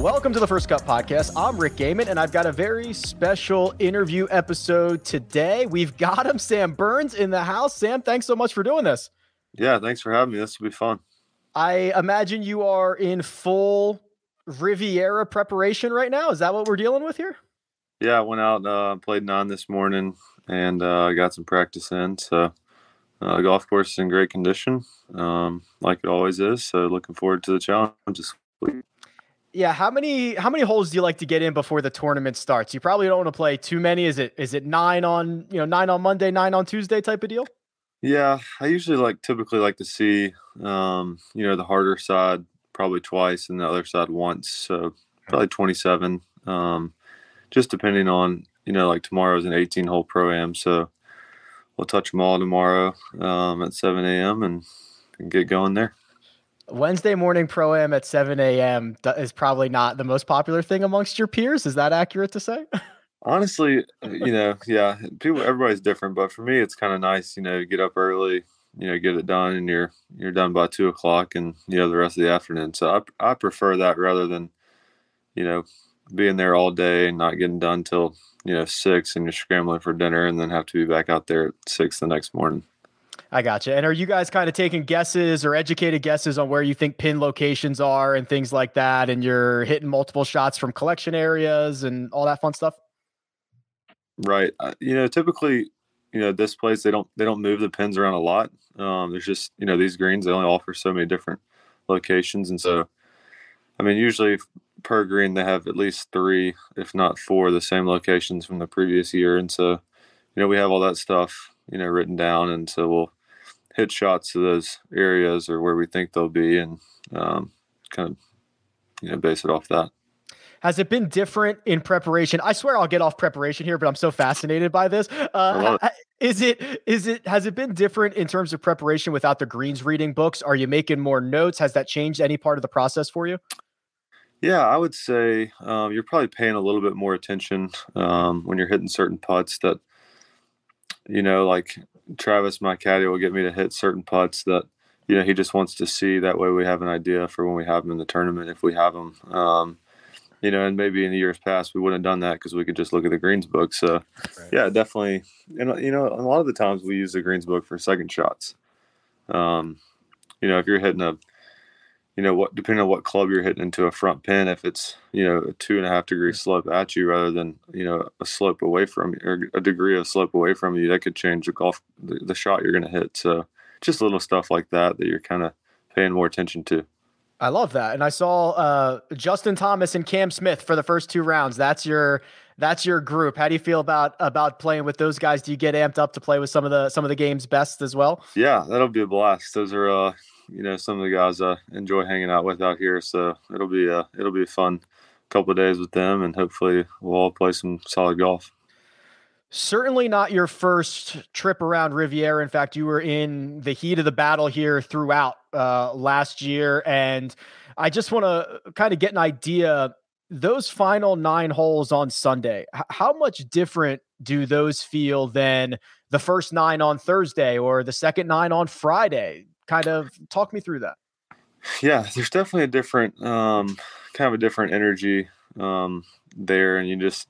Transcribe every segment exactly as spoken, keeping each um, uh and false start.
Welcome to the First Cut Podcast. I'm Rick Gehman, and I've got a very special interview episode today. We've got him, Sam Burns, in the house. Sam, thanks so much for doing this. Yeah, thanks for having me. This will be fun. I imagine you are in full Riviera preparation right now. Is that what we're dealing with here? Yeah, I went out and uh, played nine this morning, and I uh, got some practice in. So uh, the golf course is in great condition, um, like it always is. So looking forward to the challenge this week. Yeah, how many how many holes do you like to get in before the tournament starts? You probably don't want to play too many. Is it is it nine on you know nine on Monday, nine on Tuesday type of deal? Yeah, I usually like typically like to see um, you know the harder side probably twice and the other side once, so probably twenty-seven. Um, just depending on you know like tomorrow's an eighteen-hole pro-am, so we'll touch them all tomorrow um, at seven a.m. and, and get going there. Wednesday morning pro-am at seven a.m. is probably not the most popular thing amongst your peers. Is that accurate to say? Honestly, you know, yeah, people, everybody's different, but for me, it's kind of nice, you know, you get up early, you know, get it done and you're, you're done by two o'clock and, you know, the rest of the afternoon. So I, I prefer that rather than, you know, being there all day and not getting done till, you know, six and you're scrambling for dinner and then have to be back out there at six the next morning. I gotcha. And are you guys kind of taking guesses or educated guesses on where you think pin locations are and things like that? And you're hitting multiple shots from collection areas and all that fun stuff? Right. You know, typically, you know, this place, they don't, they don't move the pins around a lot. Um, there's just, you know, these greens, they only offer so many different locations. And so, I mean, usually per green, they have at least three, if not four, the same locations from the previous year. And so, you know, we have all that stuff, you know, written down. And so we'll hit shots to those areas or where we think they'll be and um, kind of, you know, base it off that. Has it been different in preparation? I swear I'll get off preparation here, but I'm so fascinated by this. Uh, it. Is it, is it, has it been different in terms of preparation without the greens reading books? Are you making more notes? Has that changed any part of the process for you? Yeah, I would say um, you're probably paying a little bit more attention um, when you're hitting certain putts that, you know, like Travis, my caddy, will get me to hit certain putts that, you know, he just wants to see. That way we have an idea for when we have them in the tournament, if we have them. Um, You know, and maybe in the years past, we wouldn't have done that because we could just look at the greens book. So, right. Yeah, definitely. And, you know, a lot of the times we use the greens book for second shots. Um, you know, if you're hitting a, you know, what depending on what club you're hitting into a front pin, if it's, you know, a two and a half degree slope at you rather than, you know, a slope away from you or a degree of slope away from you, that could change the golf, the, the shot you're going to hit. So just little stuff like that that you're kind of paying more attention to. I love that. And I saw uh, Justin Thomas and Cam Smith for the first two rounds. That's your that's your group. How do you feel about about playing with those guys? Do you get amped up to play with some of the some of the game's best as well? Yeah, that'll be a blast. Those are uh, you know some of the guys I enjoy hanging out with out here. So it'll be uh, it'll be a fun couple of days with them, and hopefully we'll all play some solid golf. Certainly not your first trip around Riviera. In fact, you were in the heat of the battle here throughout uh, last year. And I just want to kind of get an idea, those final nine holes on Sunday, h- how much different do those feel than the first nine on Thursday or the second nine on Friday? Kind of talk me through that. yeah, there's definitely a different, um, kind of a different energy, um, there. And you just,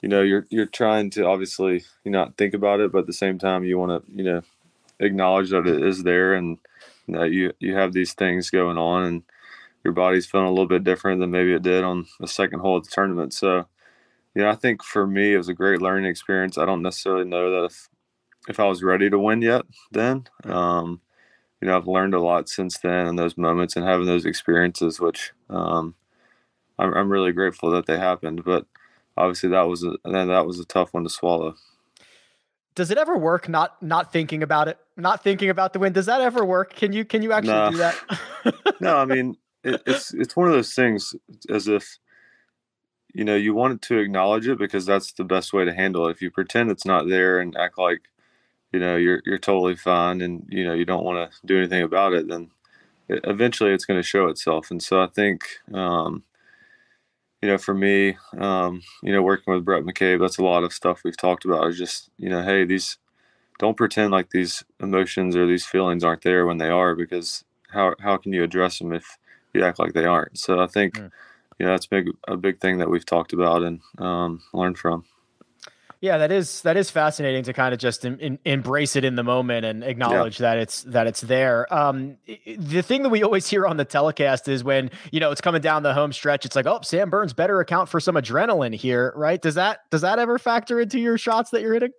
you know, you're, you're trying to obviously, you know, not think about it, but at the same time you want to, you know, acknowledge that it is there and that you, you have these things going on and your body's feeling a little bit different than maybe it did on the second hole of the tournament. So, you know, I think for me, it was a great learning experience. I don't necessarily know that if, if I was ready to win yet then, um, you know, I've learned a lot since then in those moments and having those experiences, which um, I'm, I'm really grateful that they happened. But obviously that was a, that was a tough one to swallow. Does it ever work? Not, not thinking about it, not thinking about the win. Does that ever work? Can you, can you actually no. do that? No, I mean, it, it's, it's one of those things as if, you know, you wanted to acknowledge it because that's the best way to handle it. If you pretend it's not there and act like, you know, you're, you're totally fine and, you know, you don't want to do anything about it, then it, eventually it's going to show itself. And so I think, um, you know, for me, um, you know, working with Brett McCabe, that's a lot of stuff we've talked about is just, you know, hey, these, don't pretend like these emotions or these feelings aren't there when they are, because how, how can you address them if you act like they aren't? So I think, yeah, you know, that's big, a big thing that we've talked about and, um, learned from. Yeah, that is, that is fascinating to kind of just in, in, embrace it in the moment and acknowledge yeah. that it's, that it's there. Um, the thing that we always hear on the telecast is when, you know, it's coming down the home stretch, it's like, oh, Sam Burns better account for some adrenaline here, right? Does that, does that ever factor into your shots that you're hitting?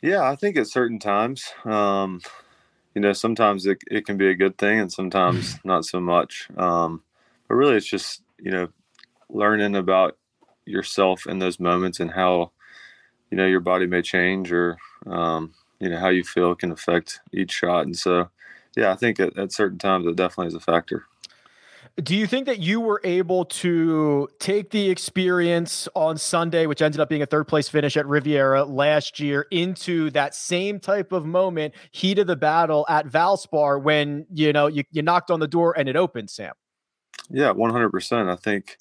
Yeah, I think at certain times, um, you know, sometimes it, it can be a good thing and sometimes not so much. Um, but really it's just, you know, learning about yourself in those moments and how, you know, your body may change or, um, you know, how you feel can affect each shot. And so, yeah, I think at, at certain times it definitely is a factor. Do you think that you were able to take the experience on Sunday, which ended up being a third place finish at Riviera last year, into that same type of moment, heat of the battle at Valspar when, you know, you, you knocked on the door and it opened, Sam? Yeah, one hundred percent. I think,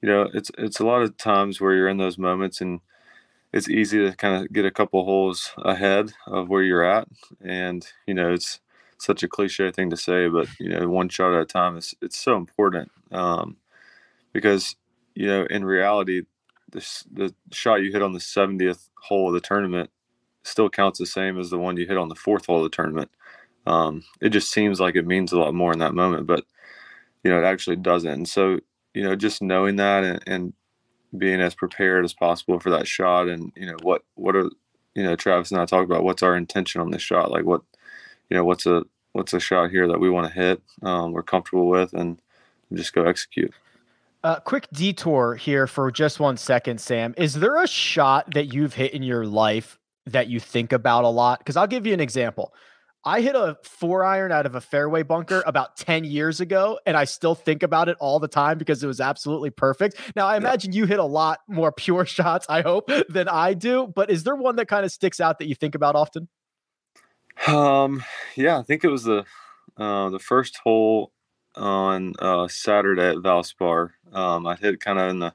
you know, it's, it's a lot of times where you're in those moments and it's easy to kind of get a couple holes ahead of where you're at. And, you know, it's such a cliche thing to say, but, you know, one shot at a time is, it's so important. Um, because, you know, in reality, this, the shot you hit on the seventieth hole of the tournament still counts the same as the one you hit on the fourth hole of the tournament. Um, it just seems like it means a lot more in that moment, but, you know, it actually doesn't. And so, you know, just knowing that and, and being as prepared as possible for that shot. And, you know, what, what are, you know, Travis and I talk about what's our intention on this shot? Like what, you know, what's a, what's a shot here that we want to hit, um, we're comfortable with, and just go execute. Uh, quick detour here for just one second, Sam. Is there a shot that you've hit in your life that you think about a lot? 'Cause I'll give you an example. I hit a four iron out of a fairway bunker about ten years ago, and I still think about it all the time because it was absolutely perfect. Now, I imagine yeah. you hit a lot more pure shots, I hope, than I do, but is there one that kind of sticks out that you think about often? Um, yeah, I think it was the uh, the first hole on uh, Saturday at Valspar. Um, I hit kind of in the, I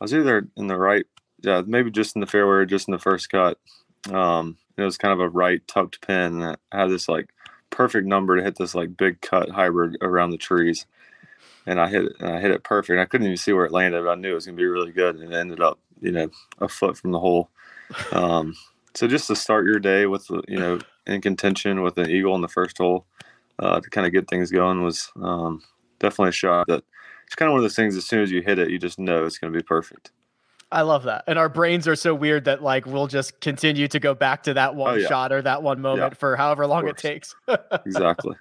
was either in the right, yeah, maybe just in the fairway or just in the first cut. Um, it was kind of a right tucked pin. I had this like perfect number to hit this like big cut hybrid around the trees, and I hit it, and I hit it perfect. And I couldn't even see where it landed, but I knew it was going to be really good, and it ended up, you know, a foot from the hole. Um, so just to start your day with, you know, in contention with an eagle in the first hole, uh, to kind of get things going was, um, definitely a shot that it's kind of one of those things. As soon as you hit it, you just know it's going to be perfect. I love that. And our brains are so weird that like, we'll just continue to go back to that one oh, yeah. shot or that one moment yeah, for however long it takes. Exactly.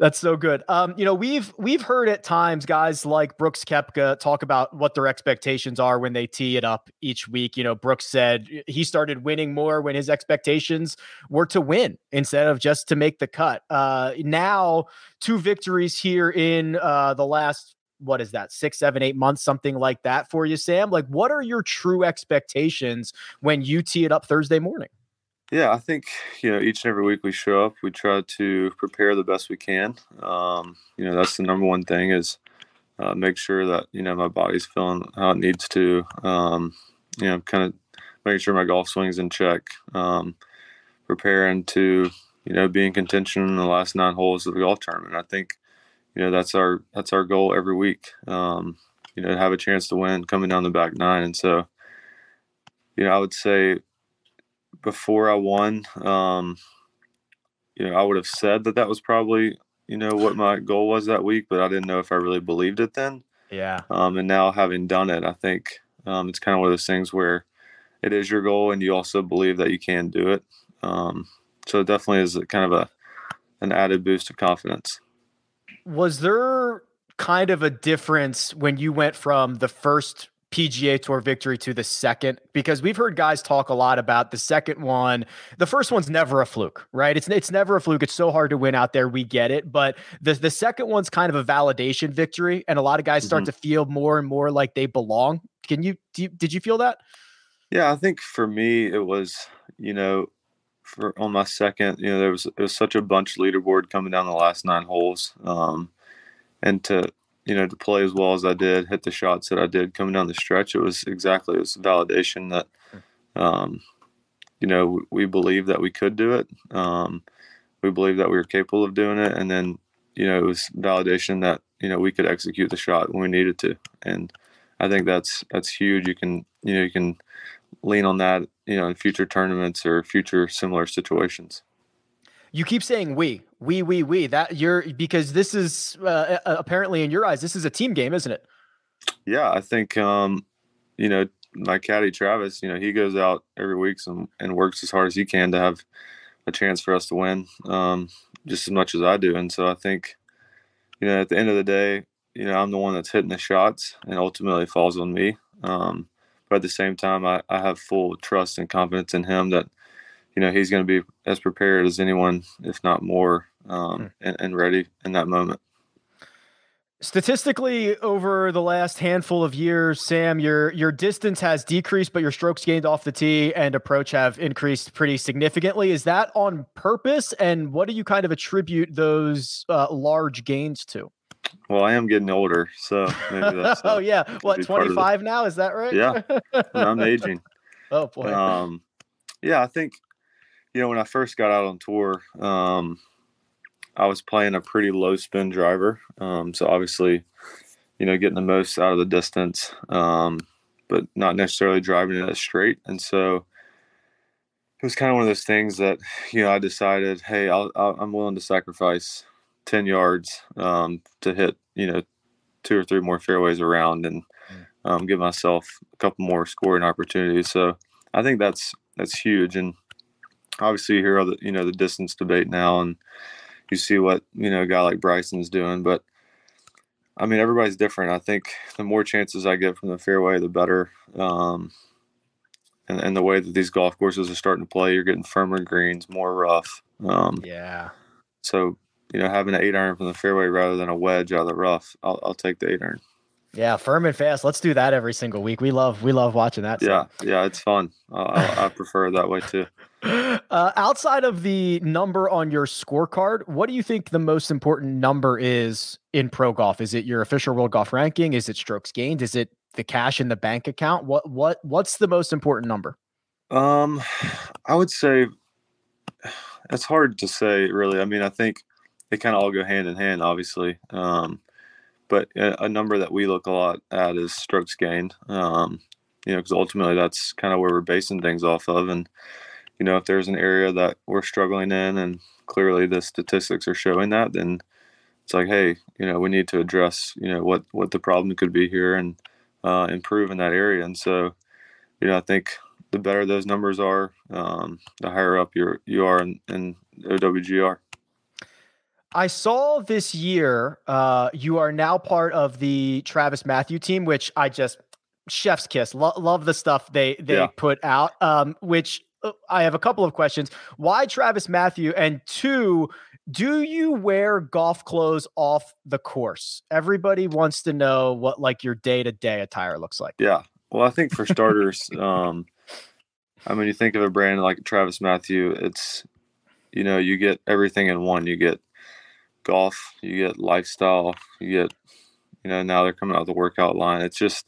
That's so good. Um, you know, we've, we've heard at times guys like Brooks Koepka talk about what their expectations are when they tee it up each week. You know, Brooks said he started winning more when his expectations were to win instead of just to make the cut. Uh, now two victories here in uh, the last, what is that, six, seven, eight months, something like that for you, Sam? Like, what are your true expectations when you tee it up Thursday morning? Yeah, I think, you know, each and every week we show up, we try to prepare the best we can. Um, you know, that's the number one thing is uh, make sure that, you know, my body's feeling how it needs to, um, you know, kind of making sure my golf swing's in check, um, preparing to, you know, be in contention in the last nine holes of the golf tournament. I think, you know, that's our, that's our goal every week, um, you know, to have a chance to win coming down the back nine. And so, you know, I would say before I won, um, you know, I would have said that that was probably, you know, what my goal was that week, but I didn't know if I really believed it then. Yeah. Um, and now having done it, I think um, it's kind of one of those things where it is your goal and you also believe that you can do it. Um, so it definitely is kind of a, an added boost of confidence. Was there kind of a difference when you went from the first P G A Tour victory to the second? Because we've heard guys talk a lot about the second one. The first one's never a fluke, right? It's it's never a fluke. It's so hard to win out there. We get it. But the, the second one's kind of a validation victory. And a lot of guys start mm-hmm. to feel more and more like they belong. Can you, do you, did you feel that? Yeah, I think for me, it was, you know, for on my second, you know, there was, it was such a bunch leaderboard coming down the last nine holes. Um, and to, you know, to play as well as I did, hit the shots that I did coming down the stretch, it was exactly, it was validation that, um, you know, we, we believe that we could do it. Um, we believe that we were capable of doing it. And then, you know, it was validation that, you know, we could execute the shot when we needed to. And I think that's, that's huge. You can, you know, you can lean on that, you know, in future tournaments or future similar situations. You keep saying we, we, we, we, that you're, because this is uh, apparently in your eyes, this is a team game, isn't it? Yeah. I think, um, you know, my caddy, Travis, you know, he goes out every week and, and works as hard as he can to have a chance for us to win, um, just as much as I do. And so I think, you know, at the end of the day, you know, I'm the one that's hitting the shots and ultimately falls on me. Um, but at the same time, I, I have full trust and confidence in him that, you know, he's going to be as prepared as anyone, if not more, um, and, and ready in that moment. Statistically, over the last handful of years, Sam, your your distance has decreased, but your strokes gained off the tee and approach have increased pretty significantly. Is that on purpose? And what do you kind of attribute those uh, large gains to? Well, I am getting older, so maybe that's oh yeah, what twenty-five now? Is that right? Yeah, I'm aging. Oh boy. Um, yeah, I think. You know, when I first got out on tour, um, I was playing a pretty low spin driver. Um, so obviously, you know, getting the most out of the distance, um, but not necessarily driving it as straight. And so it was kind of one of those things that, you know, I decided, hey, I'll, I'll, I'm willing to sacrifice ten yards um, to hit, you know, two or three more fairways around and um, give myself a couple more scoring opportunities. So I think that's that's huge. And obviously, you hear all the, you know, the distance debate now, and you see what, you know, a guy like Bryson's doing. But I mean, everybody's different. I think the more chances I get from the fairway, the better. Um, and, and the way that these golf courses are starting to play, you're getting firmer greens, more rough. Um, yeah. So, you know, having an eight iron from the fairway rather than a wedge out of the rough, I'll, I'll take the eight iron. Yeah, firm and fast. Let's do that every single week. We love, we love watching that. Yeah, so. yeah, it's fun. I, I prefer it that way too. Uh, outside of the number on your scorecard, what do you think the most important number is in pro golf? Is it your official world golf ranking? Is it strokes gained? Is it the cash in the bank account? What what what's the most important number? Um, I would say it's hard to say, really. I mean, I think they kind of all go hand in hand, obviously. Um, but a, a number that we look a lot at is strokes gained. Um, you know, because ultimately that's kind of where we're basing things off of, and you know, if there's an area that we're struggling in and clearly the statistics are showing that, then it's like, hey, you know, we need to address, you know, what, what the problem could be here and uh, improve in that area. And so, you know, I think the better those numbers are, um, the higher up you're, you are in, in O W G R. I saw this year uh, you are now part of the Travis Matthew team, which I just chef's kiss. Lo- love the stuff they, they yeah. put out, um, which I have a couple of questions. Why Travis Matthew? And two, do you wear golf clothes off the course? Everybody wants to know what like your day-to-day attire looks like. Yeah. Well, I think for starters, um, I mean, you think of a brand like Travis Matthew, it's, you know, you get everything in one. You get golf, you get lifestyle, you get, you know, now they're coming out with the workout line. It's just,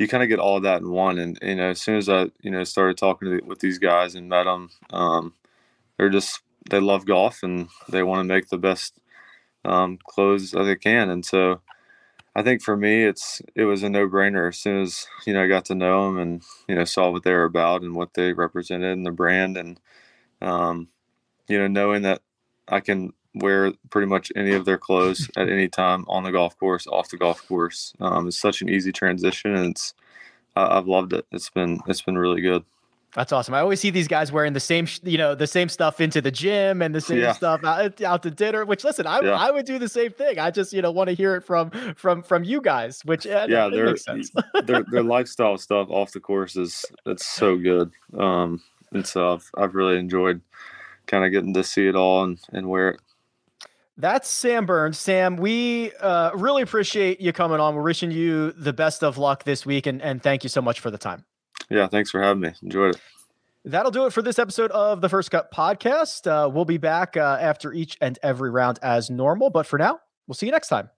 you kind of get all of that in one. And, you know, as soon as I, you know, started talking to the, with these guys and met them, um, they're just, they love golf and they want to make the best um, close as I can. And so I think for me, it's it was a no-brainer. As soon as, you know, I got to know them and, you know, saw what they were about and what they represented and the brand, and, um, you know, knowing that I can wear pretty much any of their clothes at any time on the golf course, off the golf course. Um, it's such an easy transition, and it's I, I've loved it. It's been it's been really good. That's awesome. I always see these guys wearing the same, you know, the same stuff into the gym and the same yeah. stuff out, out to dinner, which listen, I, yeah. I would do the same thing. I just, you know, want to hear it from, from, from you guys, which yeah, yeah their, makes sense. their, their lifestyle stuff off the course is, it's so good. Um, and so I've, I've really enjoyed kind of getting to see it all and, and wear it. That's Sam Burns. Sam, we uh, really appreciate you coming on. We're wishing you the best of luck this week. And, and thank you so much for the time. Yeah, thanks for having me. Enjoyed it. That'll do it for this episode of the First Cut Podcast. Uh, we'll be back uh, after each and every round as normal. But for now, we'll see you next time.